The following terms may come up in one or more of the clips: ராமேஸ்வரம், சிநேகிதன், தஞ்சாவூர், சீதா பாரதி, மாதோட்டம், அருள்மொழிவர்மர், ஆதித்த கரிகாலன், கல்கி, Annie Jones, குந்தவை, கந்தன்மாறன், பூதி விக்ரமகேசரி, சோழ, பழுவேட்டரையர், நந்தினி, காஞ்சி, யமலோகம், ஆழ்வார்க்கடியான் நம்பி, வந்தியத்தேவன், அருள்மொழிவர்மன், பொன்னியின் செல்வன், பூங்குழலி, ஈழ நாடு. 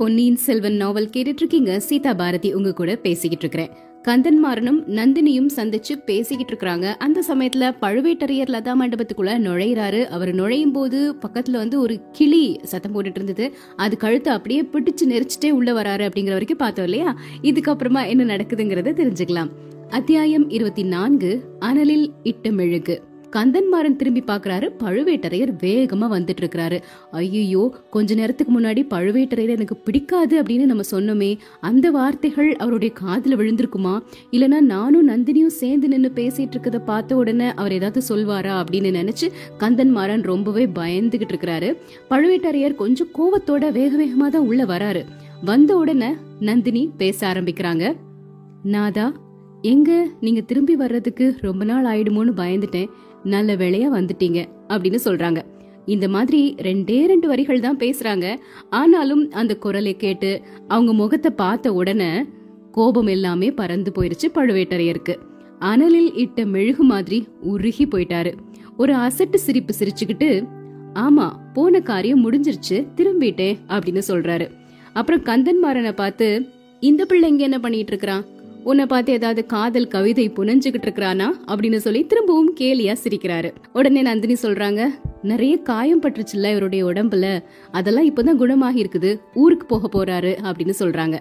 பொன்னியின் செல்வன் நாவல் கேட்டுட்டு இருக்கீங்க. சீதா பாரதி உங்க கூட பேசிக்கிட்டு இருக்கிறேன். கந்தன்மாறனும் நந்தினியும் சந்திச்சு பேசிக்கிட்டு இருக்கிறாங்க. அந்த சமயத்துல பழுவேட்டரையர் லதா மண்டபத்துக்குள்ள நுழையிறாரு. அவர் நுழையும் போது பக்கத்துல வந்து ஒரு கிளி சத்தம் போட்டுட்டு இருந்தது. அது கழுத்தை அப்படியே பிடிச்சு நெரிச்சுட்டே உள்ள வராரு அப்படிங்கிற வரைக்கும் பார்த்தோம் இல்லையா? இதுக்கப்புறமா என்ன நடக்குதுங்கிறத தெரிஞ்சுக்கலாம். அத்தியாயம் 24, அனலில் இட்ட மெழுகு. கந்தன்மாறன் திரும்பி பாக்குறாரு. பழுவேட்டரையர் வேகமா வந்துட்டு இருக்கிறாரு. ஐயோ, கொஞ்ச நேரத்துக்கு முன்னாடி பழுவேட்டரையர் எனக்கு பிடிக்காது அப்படின்னு நம்ம சொன்னோமே, அந்த வார்த்தைகள் அவருடைய காதுல விழுந்திருக்குமா? இல்லைன்னா நானும் நந்தினியும் சேர்ந்து நின்று பேசிட்டு இருக்கதை பார்த்த உடனே அவர் ஏதாவது சொல்வாரா அப்படின்னு நினைச்சு கந்தன்மாறன் ரொம்பவே பயந்துகிட்டு இருக்கிறாரு. பழுவேட்டரையர் கொஞ்சம் கோவத்தோட வேகமா தான் உள்ள வராரு. வந்த உடனே நந்தினி பேச ஆரம்பிக்கிறாங்க. நாதா, எங்க நீங்க திரும்பி வர்றதுக்கு ரொம்ப நாள் ஆயிடுமோன்னு பயந்துட்டேன். நல்ல வேளையா வந்துட்டீங்க அப்படின்னு சொல்றாங்க. இந்த மாதிரி ரெண்டு வரிகள் தான் பேசுறாங்க. ஆனாலும் அந்த குரலை கேட்டு அவங்க முகத்தை பார்த்த உடனே கோபம் எல்லாமே பறந்து போயிருச்சு பழுவேட்டரையருக்கு. அனலில் இட்ட மெழுகு மாதிரி உருகி போயிட்டாரு. ஒரு அசட்டு சிரிப்பு சிரிச்சுக்கிட்டு, ஆமா, போன காரியம் முடிஞ்சிருச்சு, திரும்பிட்டேன் அப்படின்னு சொல்றாரு. அப்புறம் கந்தன்மாறனை பார்த்து, இந்த பிள்ளை இங்க என்ன பண்ணிட்டு இருக்கிறான்? உன்னை பார்த்து ஏதாவது காதல் கவிதை புனைஞ்சுகிட்டு இருக்கிறானா அப்படின்னு சொல்லி திரும்பவும் கேலியா சிரிக்கிறாரு. உடனே நந்தினி சொல்றாங்க, நிறைய காயம் பட்டுருச்சுல்ல இவருடைய உடம்புல, அதெல்லாம் இப்பதான் குணமாகி இருக்குது, ஊருக்கு போக போறாரு அப்படின்னு சொல்றாங்க.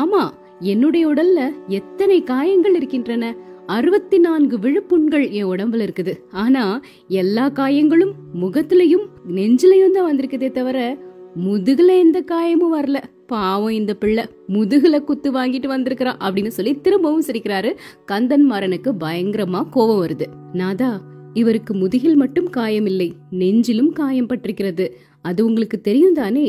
ஆமா, என்னுடைய உடல்ல எத்தனை காயங்கள் இருக்கின்றன, 64 விழுப்புண்கள் என் உடம்புல இருக்குது. ஆனா எல்லா காயங்களும் முகத்திலையும் நெஞ்சிலையும் தான் வந்திருக்குதே தவிர முதுகுல எந்த காயமும் வரல. பாவம், இந்த பிள்ளை முதுகுல குத்து வாங்கிட்டு வந்திருக்கிறா அப்படின்னு சொல்லி திரும்பவும் சிரிக்கிறாரு. கந்தன்மாறனுக்கு பயங்கரமா கோபம் வருது. நாதா, இவருக்கு முதுகில் மட்டும் காயம் இல்லை, நெஞ்சிலும் காயம் பட்டிருக்கிறது. அது உங்களுக்கு தெரியும் தானே?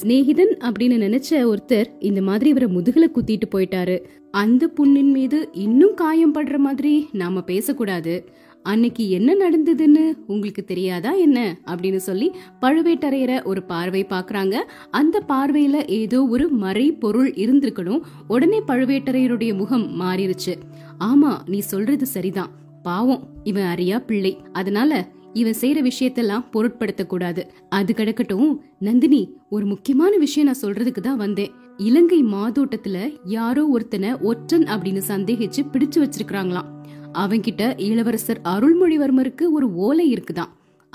சிநேகிதன் அப்படின்னு நினைச்ச ஒருத்தர் இந்த மாதிரி இவரை முதுகுல குத்திட்டு போயிட்டாரு. அந்த புண்ணின் மீது இன்னும் காயம் படுற மாதிரி நாம பேசக்கூடாது. அன்னைக்கு என்ன நடந்ததுன்னு உங்களுக்கு தெரியாதா என்ன அப்படின்னு சொல்லி பழுவேட்டரையரை ஒரு பார்வை பாக்குறாங்க. அந்த பார்வையில ஏதோ ஒரு மறை பொருள் இருந்திருக்கணும். உடனே பழுவேட்டரையருடைய முகம் மாறிடுச்சு. ஆமா, நீ சொல்றது சரிதான், பாவம் இவன் அறியா பிள்ளை, அதனால இவன் செய்யற விஷயத்தெல்லாம் பொருட்படுத்த கூடாது. அது கிடக்கட்டும், நந்தினி, ஒரு முக்கியமான விஷயம் நான் சொல்றதுக்கு தான் வந்தேன். இலங்கை மாதோட்டத்துல யாரோ ஒருத்தனை ஒற்றன் அப்படின்னு சந்தேகிச்சு பிடிச்சு வச்சிருக்காங்களாம். அவங்கிட்ட இளவரசர் அருள்மொழிவர்மருக்கு ஒரு ஓலை இருக்குதான்.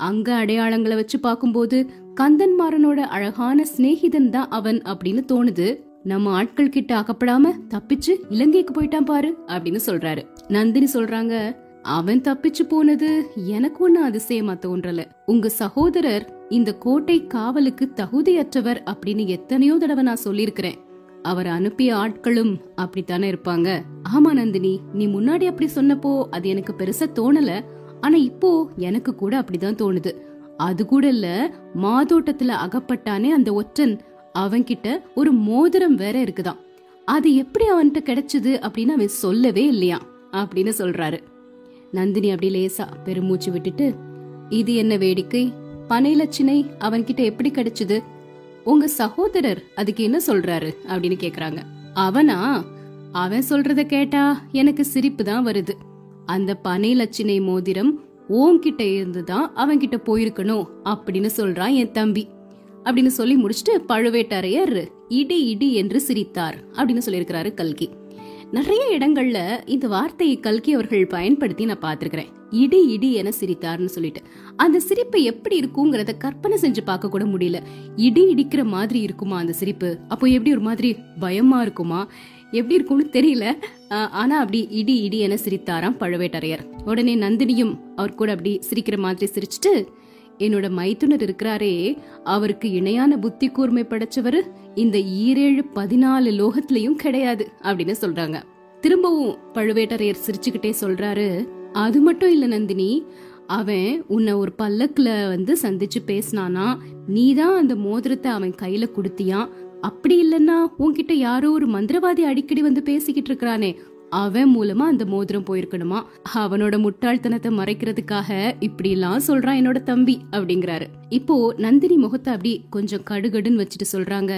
அங்க அடையாளங்களை வச்சு பாக்கும்போது கந்தன்மாறனோட அழகான சிநேகிதன் தான் அவன் அப்படின்னு தோணுது. நம்ம ஆட்கள் கிட்ட அகப்படாம தப்பிச்சு இலங்கைக்கு போயிட்டான் பாரு அப்படின்னு சொல்றாரு. நந்தினி சொல்றாங்க, அவன் தப்பிச்சு போனது எனக்கு ஒண்ணு அதிசயமா தோன்றல. உங்க சகோதரர் இந்த கோட்டை காவலுக்கு தகுதியற்றவர் அப்படின்னு எத்தனையோ தடவை நான் சொல்லியிருக்கிறேன். அவர் அனுப்பிய ஆட்களும் அப்படித்தானே இருப்பாங்க. ஆமா நந்தினி, நீ முன்னாடி அப்படி சொன்னப்போ அது எனக்கு பெருசா தோணல. ஆனா இப்போ எனக்கு கூட அப்படிதான் தோணுது. அது கூட இல்ல, மாதோட்டத்துல அகப்பட்டானே அந்த ஒற்றன், அவன்கிட்ட ஒரு மோதிரம் வேற இருக்குதான். அது எப்படி அவன்கிட்ட கிடைச்சது அப்படின்னு அவன் சொல்லவே இல்லையா அப்படின்னு சொல்றாரு. நந்தினி அப்படி லேசா பெருமூச்சு விட்டுட்டு, இது என்ன வேடிக்கை, பனைலட்சினை அவன்கிட்ட எப்படி கிடைச்சது? உங்க சகோதரர் அதுக்கு என்ன சொல்றாரு அப்படின்னு கேக்குறாங்க. அவனா? அவன் சொல்றத கேட்டா எனக்கு சிரிப்பு தான் வருது. அந்த பனை லட்சினை மோதிரம் ஓங்கிட்ட இருந்துதான் அவன்கிட்ட போயிருக்கணும் அப்படின்னு சொல்றான் என் தம்பி அப்படின்னு சொல்லி முடிச்சுட்டு பழுவேட்டரையர் இடி இடி என்று சிரித்தார் அப்படின்னு சொல்லியிருக்கிறாரு கல்கி. நிறைய இடங்கள்ல இந்த வார்த்தையை கல்கி அவர்கள் பயன்படுத்தி நான் பாத்துருக்கிறேன். இடி இடி என சிரித்தார்னு சொல்லிட்டு அந்த சிரிப்பு எப்படி இருக்குங்கிறத கற்பனை செஞ்சு பார்க்க கூட முடியல. இடி இடிக்கிற மாதிரி இருக்குமா அந்த சிரிப்பு? அப்போ எப்படி ஒரு மாதிரி பயமா இருக்குமா, எப்படி இருக்கும்னு தெரியல. ஆனா அப்படி இடி இடி என சிரித்தாராம் பழுவேட்டரையர். உடனே நந்தினியும் அவர் கூட அப்படி சிரிக்கிற மாதிரி சிரிச்சுட்டு, என்னோட மைத்துனர் இருக்கிறாரே, அவருக்கு இணையான புத்தி கூர்மை படைச்சவரு இந்த 7 14 லோகத்திலயும் கிடையாது அப்படின்னு சொல்றாங்க. திரும்பவும் பழுவேட்டரையர் சிரிச்சுக்கிட்டே சொல்றாரு, அது மட்டும் இல்ல நந்தினி, அவன் உன்னை ஒரு பல்லக்குல வந்து சந்திச்சு பேசினானா, நீதான் அந்த மோதிரத்தை அவன் கையில குடுத்தியான். அப்படி இல்லன்னா உன்கிட்ட யாரோ ஒரு மந்திரவாதி அடிக்கடி வந்து பேசிக்கிட்டு இருக்கிறானே, அவன் மூலமா அந்த மோதிரம் போயிருக்கணுமா, அவனோட முட்டாள்தனத்தை மறைக்கிறதுக்காக இப்படி எல்லாம் சொல்றான் என்னோட தம்பி அப்படிங்கிறாரு. இப்போ நந்தினி முகத்தை அப்படி கொஞ்சம் கடுகடுன்னு வச்சுட்டு சொல்றாங்க,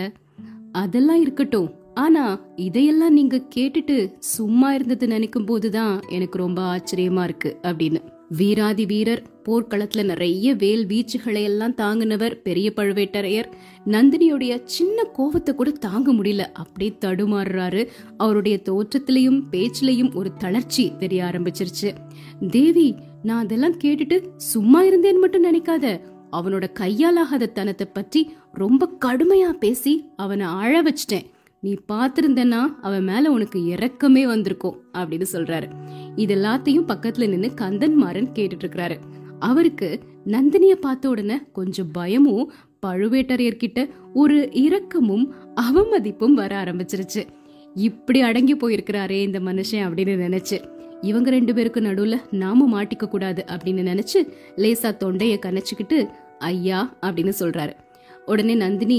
அதெல்லாம் இருக்கட்டும், ஆனா இதையெல்லாம் நீங்க கேட்டுட்டு சும்மா இருந்தது நினைக்கும் போதுதான் எனக்கு ரொம்ப ஆச்சரியமா இருக்கு அப்படின்னு. வீராதி வீரர், போர்க்களத்துல நிறைய வேல் வீச்சுகளை எல்லாம் தாங்கினவர் பெரிய பழுவேட்டரையர் நந்தினியுடைய சின்ன கோபத்தை கூட தாங்க முடியல. அப்படியே தடுமாறுறாரு. அவருடைய தோற்றத்திலையும் பேச்சிலையும் ஒரு தளர்ச்சி தெரிய ஆரம்பிச்சிருச்சு. தேவி, நான் அதெல்லாம் கேட்டுட்டு சும்மா இருந்தேன்னு மட்டும் நினைக்காத. அவனோட கையாலாகாத தனத்தை பற்றி ரொம்ப கடுமையா பேசி அவனை அழ வச்சிட்டேன். நீ பார்த்திருந்தனா அவன் மேல உனக்கு இரக்கமே வந்திருக்கும் அப்படின்னு சொல்றாரு. இதெல்லாத்தையும் பக்கத்துல நின்று கந்தன்மாறன் கேட்டுட்டு இருக்கிறாரு. அவருக்கு நந்தினிய பார்த்த உடனே கொஞ்சம் பயமும் பழுவேட்டரையர்கிட்ட ஒரு இரக்கமும் அவமதிப்பும் வர ஆரம்பிச்சிருச்சு. இப்படி அடங்கி போயிருக்கிறாரே இந்த மனுஷன் அப்படின்னு நினைச்சு, இவங்க ரெண்டு பேருக்கு நடுவுல நாம மாட்டிக்க கூடாது அப்படின்னு நினைச்சு லேசா தொண்டைய கணச்சுக்கிட்டு ஐயா அப்படின்னு சொல்றாரு. உடனே நந்தினி,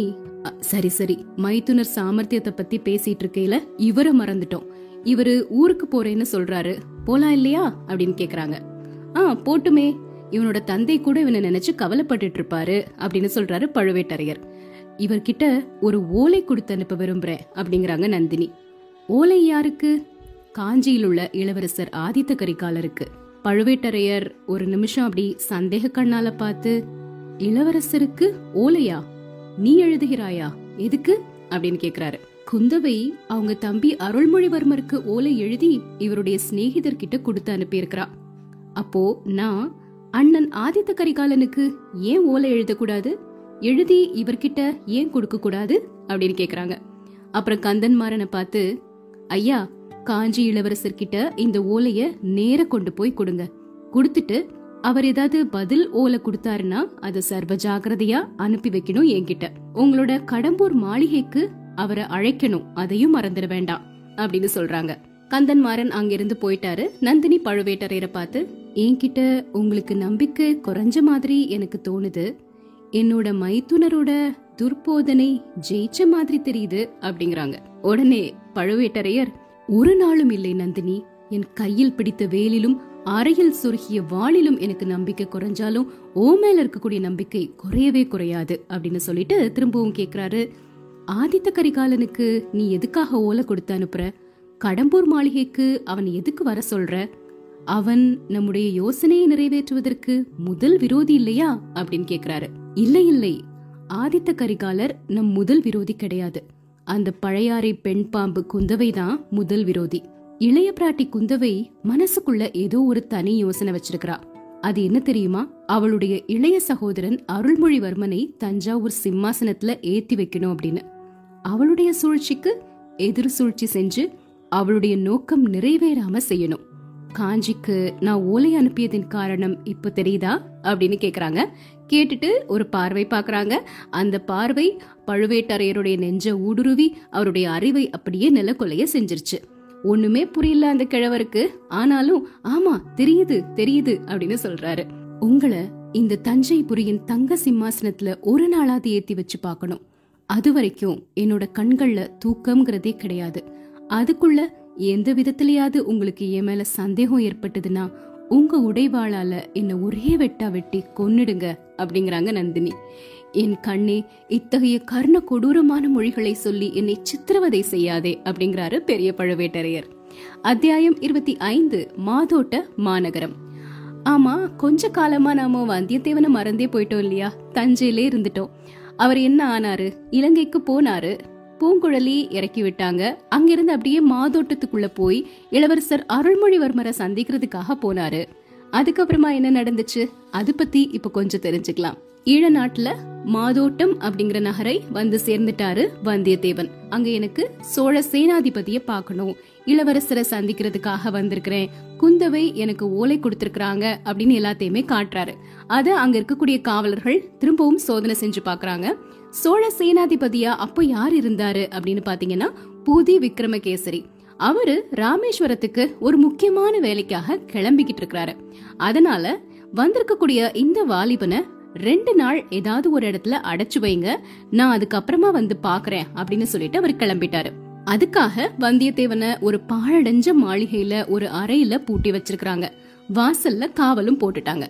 சரி சரி, மைத்துனர் சாமர்த்தியத்தை பத்தி பேசிட்டு இருக்கையில இவரை மறந்துட்டோம். இவரு ஊருக்கு போறேன்னு சொல்றாரு, போலாம் இல்லையா அப்படின்னு கேக்குறாங்க. போட்டுமே, இவனோட தந்தை கூட இவனை நினைச்சு கவலைப்பட்டு இருப்பாரு அப்படின்னு சொல்றாரு பழுவேட்டரையர். இவர்கிட்ட ஒரு ஓலை கொடுத்து அனுப்ப விரும்புறேன் அப்படிங்கிறாங்க நந்தினி. ஓலை யாருக்கு? காஞ்சியில் உள்ள இளவரசர் ஆதித்த கரிகாலருக்கு. பழுவேட்டரையர் ஒரு நிமிஷம் அப்படி சந்தேக கண்ணால பார்த்து, இளவரசருக்கு ஓலையா? நீ எழுதுகிறாயா? எதுக்கு அப்படின்னு கேக்குறாரு. குந்தவை அவங்க தம்பி அருள்மொழிவர்மருக்கு ஓலை எழுதி இவருடைய சிநேகிதர்கிட்ட கொடுத்து அனுப்பியிருக்கிறா. அப்போ நான் அண்ணன் ஆதித்த கரிகாலனுக்கு ஏன் ஓலை எழுதக்கூடாது? எழுதி இவர்கிட்ட ஏன் கொடுக்க கூடாது அப்படின்னு கேக்குறாங்க. அப்புறம் கந்தன்மாறனை பார்த்து, ஐயா, காஞ்சி இளவரசர்கிட்ட இந்த ஓலைய நேர கொண்டு போய் கொடுங்க. கொடுத்துட்டு அவர் ஏதாவது பதில் ஓலை கொடுத்தாருன்னா அதை சர்வ ஜாகிரதையா அனுப்பி வைக்கணும். என்கிட்ட உங்களோட கடம்பூர் மாளிகைக்கு அவரை அழைக்கணும், அதையும் மறந்துட வேண்டாம் அப்படின்னு சொல்றாங்க. கந்தன்மாறன் அங்கிருந்து போயிட்டாரு. நந்தினி பழுவேட்டரையரை பார்த்து, என்கிட்ட உங்களுக்கு நம்பிக்கை குறைஞ்ச மாதிரி எனக்கு தோணுது. என்னோட மைத்துனரோட துர்போதனை ஜெயிச்ச மாதிரி தெரியுது அப்படிங்கிறாங்க. உடனே பழுவேட்டரையர், ஒரு நாளும் இல்லை நந்தினி, என் கையில் பிடித்த வேலிலும் அறையில் சொருகிய வாளிலும் எனக்கு நம்பிக்கை குறைஞ்சாலும் ஓ மேல இருக்கக்கூடிய நம்பிக்கை குறையவே குறையாது அப்படின்னு சொல்லிட்டு திரும்பவும் கேக்குறாரு. ஆதித்த கரிகாலனுக்கு நீ எதுக்காக ஓலை கொடுத்து அனுப்புற? கடம்பூர் மாளிகைக்கு அவன் எதுக்கு வர சொல்ற? அவன் நம்முடைய யோசனையை நிறைவேற்றுவதற்கு முதல் விரோதி இல்லையா அப்படின்னு கேக்குறாரு. இல்லை இல்லை, ஆதித்த கரிகாலர் நம் முதல் விரோதி கிடையாது. அந்த பழையாறை பெண் பாம்பு குந்தவை தான் முதல் விரோதி. இளைய பிராட்டி குந்தவை மனசுக்குள்ள ஏதோ ஒரு தனி யோசனை வச்சிருக்கிறா. அது என்ன தெரியுமா? அவளுடைய இளைய சகோதரன் அருள்மொழிவர்மனை தஞ்சாவூர் சிம்மாசனத்துல ஏத்தி வைக்கணும் அப்படின்னு. அவளுடைய சூழ்ச்சிக்கு எதிர் சூழ்ச்சி செஞ்சு அவளுடைய நோக்கம் நிறைவேறாம செய்யணும். காஞ்சிக்கு நான் ஓலை அனுப்பியதின் காரணம் இப்ப தெரியுதா அப்படின்னு கேக்குறாங்க. கேட்டுட்டு ஒரு பார்வை பாக்குறாங்க. அந்த பார்வை பழுவேட்டரையருடைய நெஞ்ச ஊடுருவி அவருடைய அறிவை அப்படியே நிலக்கொலைய செஞ்சிருச்சு. ஒண்ணுமே புரியல அந்த கிழவருக்கு. ஆனாலும் ஆமா தெரியுது தெரியுது அப்படின்னு சொல்றாரு. உங்களை இந்த தஞ்சை புரியின் தங்க சிம்மாசனத்துல ஒரு நாளாவது ஏத்தி வச்சு பாக்கணும். அது வரைக்கும் என்னோட கண்கள்ல தூக்கம்ங்கிறதே கிடையாது. அதுக்குள்ள எந்த விதத்திலயாவது உங்களுக்கு என் மேல சந்தேகம் ஏற்பட்டதுன்னா உங்க உடைவாளால என்ன ஒரே வெட்டா வெட்டி கொன்னுடுங்க அப்படிங்கிறாங்க நந்தினி. என் கண்ணே, இத்தகைய கர்ண கொடூரமான மொழிகளை சொல்லி என்னை சித்திரவதை செய்யாதே அப்படிங்கிறாரு பெரிய பழுவேட்டரையர். அத்தியாயம் 25, மாதோட்ட மாநகரம். ஆமா, கொஞ்ச காலமா நாம வந்தியத்தேவனை மறந்தே போயிட்டோம் இல்லையா? தஞ்சையிலே இருந்துட்டோம். அவர் என்ன ஆனாரு? இலங்கைக்கு போனாரு. பூங்குழலி இறக்கி விட்டாங்க. அங்கிருந்து அப்படியே மாதோட்டத்துக்குள்ள போய் இளவரசர் அருள்மொழிவர்மரை சந்திக்கிறதுக்காக போனாரு. அதுக்கப்புறமா என்ன நடந்துச்சு அது பத்தி இப்ப கொஞ்சம் தெரிஞ்சுக்கலாம். ஈழ நாட்டுல மாதோட்டம் அப்படிங்கிற நகரை வந்து சேர்ந்துட்டாரு வந்தியத்தேவன். அங்க எனக்கு சோழ சேனாதிபதிய பாக்கணும், இளவரசரை சந்திக்கிறதுக்காக வந்திருக்கிறேன், குந்தவை எனக்கு ஓலை கொடுத்திருக்கிறாங்க அப்படின்னு எல்லாத்தையுமே காட்டுறாரு. அத அங்க இருக்கக்கூடிய காவலர்கள் திரும்பவும் சோதனை செஞ்சு பாக்குறாங்க. சோழ சேனாதிபதியா அப்போ யார் இருந்தாரு அப்படின்னு பாத்தீங்கன்னா பூதி விக்ரமகேசரி. அவரு ராமேஸ்வரத்துக்கு ஒரு முக்கியமான வேலைக்காக கிளம்பிக்கிட்டு இருக்கிறாரு. அதனால வந்திருக்கக்கூடிய இந்த வாலிபனை 2 நாள் ஏதாவது ஒரு இடத்துல அடைச்சு வைங்க, நான் அதுக்கப்புறமா வந்து பாக்குறேன் அப்படின்னு சொல்லிட்டு அவர் கிளம்பிட்டாரு. அதுக்காக வந்தியத்தேவனை ஒரு பாழடைஞ்ச மாளிகையில ஒரு அறையில பூட்டி வச்சிருக்காங்க. வாசல்ல காவலும் போட்டுட்டாங்க.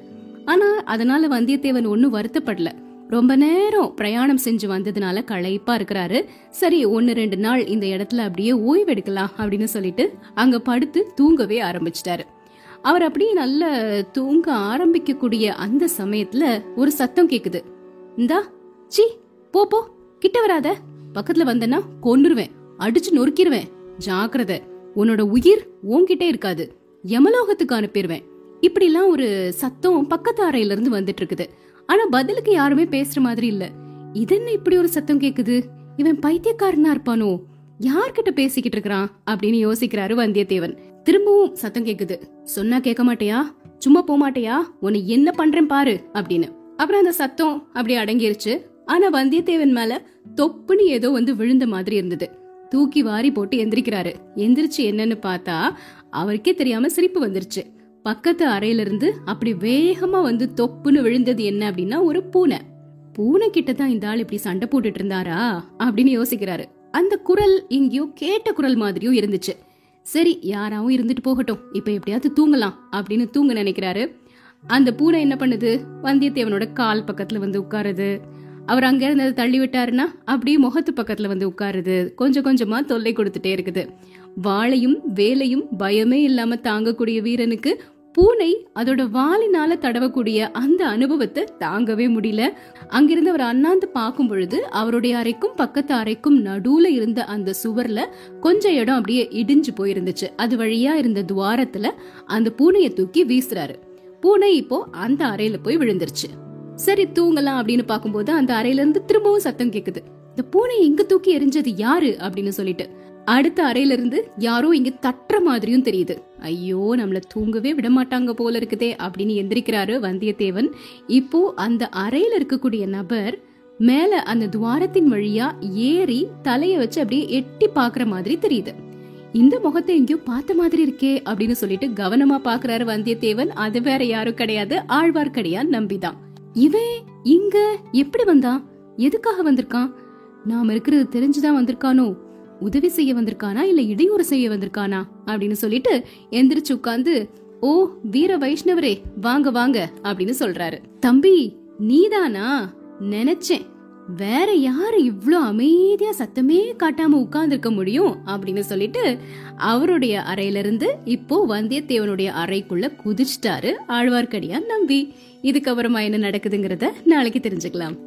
ஆனா அதனால வந்தியத்தேவன் ஒன்னும் வருத்தப்படல. ரொம்ப நேரம் பிரயாணம் செஞ்சு வந்ததுனால களைப்பா இருக்கிறாரு. சரி, 1-2 நாள் இந்த இடத்துல அப்படியே ஓய்வெடுக்கலாம் அப்படின்னு சொல்லிட்டு அங்க படுத்து தூங்கவே ஆரம்பிச்சிட்டாரு. அவர் அப்படியே நல்ல தூங்க ஆரம்பிக்க கூடிய அந்த சமயத்துல ஒரு சத்தம் கேக்குது. இந்தா சி போ, கிட்ட வராத, பக்கத்துல வந்தனா கொன்னுருவேன், அடிச்சு நொறுக்கிருவேன், ஜாக்கிரத, உன்னோட உயிர் ஓங்கிட்டே இருக்காது, யமலோகத்துக்கு அனுப்பிடுவேன். இப்படிலாம் ஒரு சத்தம் பக்கத்து அறையில இருந்து வந்துட்டு இருக்குது. ஆனா பதிலுக்கு யாருமே பேசுற மாதிரி இல்ல. இதென்ன இப்படி ஒரு சத்தம் கேக்குது, இவன் பைத்தியக்காரனா இருப்பானோ, யார்கிட்ட பேசிக்கிட்டு இருக்கிறான் அப்படின்னு யோசிக்கிறாரு வந்தியத்தேவன். திரும்பவும் சத்தம் கேக்குது, சொன்னா கேட்க மாட்டியா, சும்மா போக மாட்டியா, உன்னை என்ன பண்றேன் பாரு அப்படின்னு. அப்புறம் அந்த சத்தம் அப்படியே அடங்கிருச்சு. ஆனா வந்தியத்தேவன் மேல தொப்புன்னு ஏதோ வந்து விழுந்த மாதிரி இருந்தது. தூக்கி வாரி போட்டு எந்திரிக்கிறாரு. எந்திரிச்சு என்னன்னு பார்த்தா அவருக்கே தெரியாம சிரிப்பு வந்துருச்சு. பக்கத்து அறையிலிருந்து அப்படி வேகமா வந்து தொப்புன்னு விழுந்தது என்ன அப்படின்னா ஒரு பூனை. பூனை கிட்டதான் இந்த ஆள் இப்படி சண்டை போட்டுட்டு இருந்தாரா அப்படின்னு யோசிக்கிறாரு. அந்த குரல் எங்கேயோ கேட்ட குரல் மாதிரியும் இருந்துச்சு. சரி, யாராவும் இருந்துட்டு போகட்டும், இப்ப எப்படியாவது தூங்கலாம் அப்படின்னு தூங்க நினைக்கிறாரு. அந்த பூனை என்ன பண்ணுது, வந்தியத்தேவனோட கால் பக்கத்துல வந்து உட்காருது. அவர் அங்க இருந்து அதை தள்ளி விட்டாருன்னா அப்படியே முகத்து பக்கத்துல வந்து உட்காருது. கொஞ்சம் கொஞ்சமா தொல்லை கொடுத்துட்டே இருக்குது. வாளையும் வேலையும் பயமே இல்லாம தாங்கக்கூடிய வீரனுக்கு பூனை அதோட வாளினால தடவக்கூடிய அந்த அனுபவத்தை தாங்கவே முடியல. அங்கிருந்து அவர் அண்ணாந்து பார்க்கும் பொழுது அவருடைய அறைக்கும் பக்கத்து அறைக்கும் நடுவுல இருந்த அந்த சுவர்ல கொஞ்சம் இடம் அப்படியே இடிஞ்சு போயிருந்துச்சு. அது வழியா இருந்த துவாரத்துல அந்த பூனையை தூக்கி வீசுறாரு. பூனை இப்போ அந்த அறையில போய் விழுந்துருச்சு. சரி, தூங்கலாம் அப்படின்னு பாக்கும்போது அந்த அறையில இருந்து திரும்பவும் சத்தம் கேக்குது. இந்த பூனை இங்க தூக்கி எரிஞ்சது யாரு அப்படின்னு சொல்லிட்டு அடுத்த அறையில இருந்து யாரோ இங்க தட்டுற மாதிரியும் தெரியுது. ஐயோ, நம்மள தூங்கவே விட மாட்டாங்க போல இருக்குதே அப்படின்னு எந்திரிக்கிறாரு வந்தியத்தேவன். இப்போ அந்த அறையில இருக்கக்கூடிய நபர் மேல அந்த துவாரத்தின் வழியா ஏறி தலைய வச்சு அப்படியே எட்டி பாக்குற மாதிரி தெரியுது. இந்த முகத்தை எங்கேயோ பார்த்த மாதிரி இருக்கே அப்படின்னு சொல்லிட்டு கவனமா பாக்குறாரு வந்தியத்தேவன். அது வேற யாரும் கிடையாது, ஆழ்வார்க்கடியான் நம்பிதான். இவன் இங்க எப்படி வந்தான், எதுக்காக வந்திருக்கான், நாம இருக்கிறது தெரிஞ்சுதான் வந்திருக்கானோ, உதவி செய்ய வந்திருக்கானா இல்ல இடையூறு செய்ய வந்திருக்கானா அப்படின்னு சொல்லிட்டு எந்திரிச்சு உட்கார்ந்து, ஓ வீர வைஷ்ணவரே வாங்க வாங்க அப்படின்னு சொல்றாரு. தம்பி நீதானா, நினைச்சேன், வேற யாரு இவ்ளோ அமைதியா சத்தமே காட்டாம உட்கார்ந்து இருக்க முடியும் அப்படின்னு சொல்லிட்டு அவருடைய அறையில இருந்து இப்போ வந்தியத்தேவனுடைய அறைக்குள்ள குதிச்சுட்டாரு ஆழ்வார்க்கடியான் நம்பி. இதுக்கப்புறமா என்ன நடக்குதுங்கிறத நாளைக்கு தெரிஞ்சுக்கலாம்.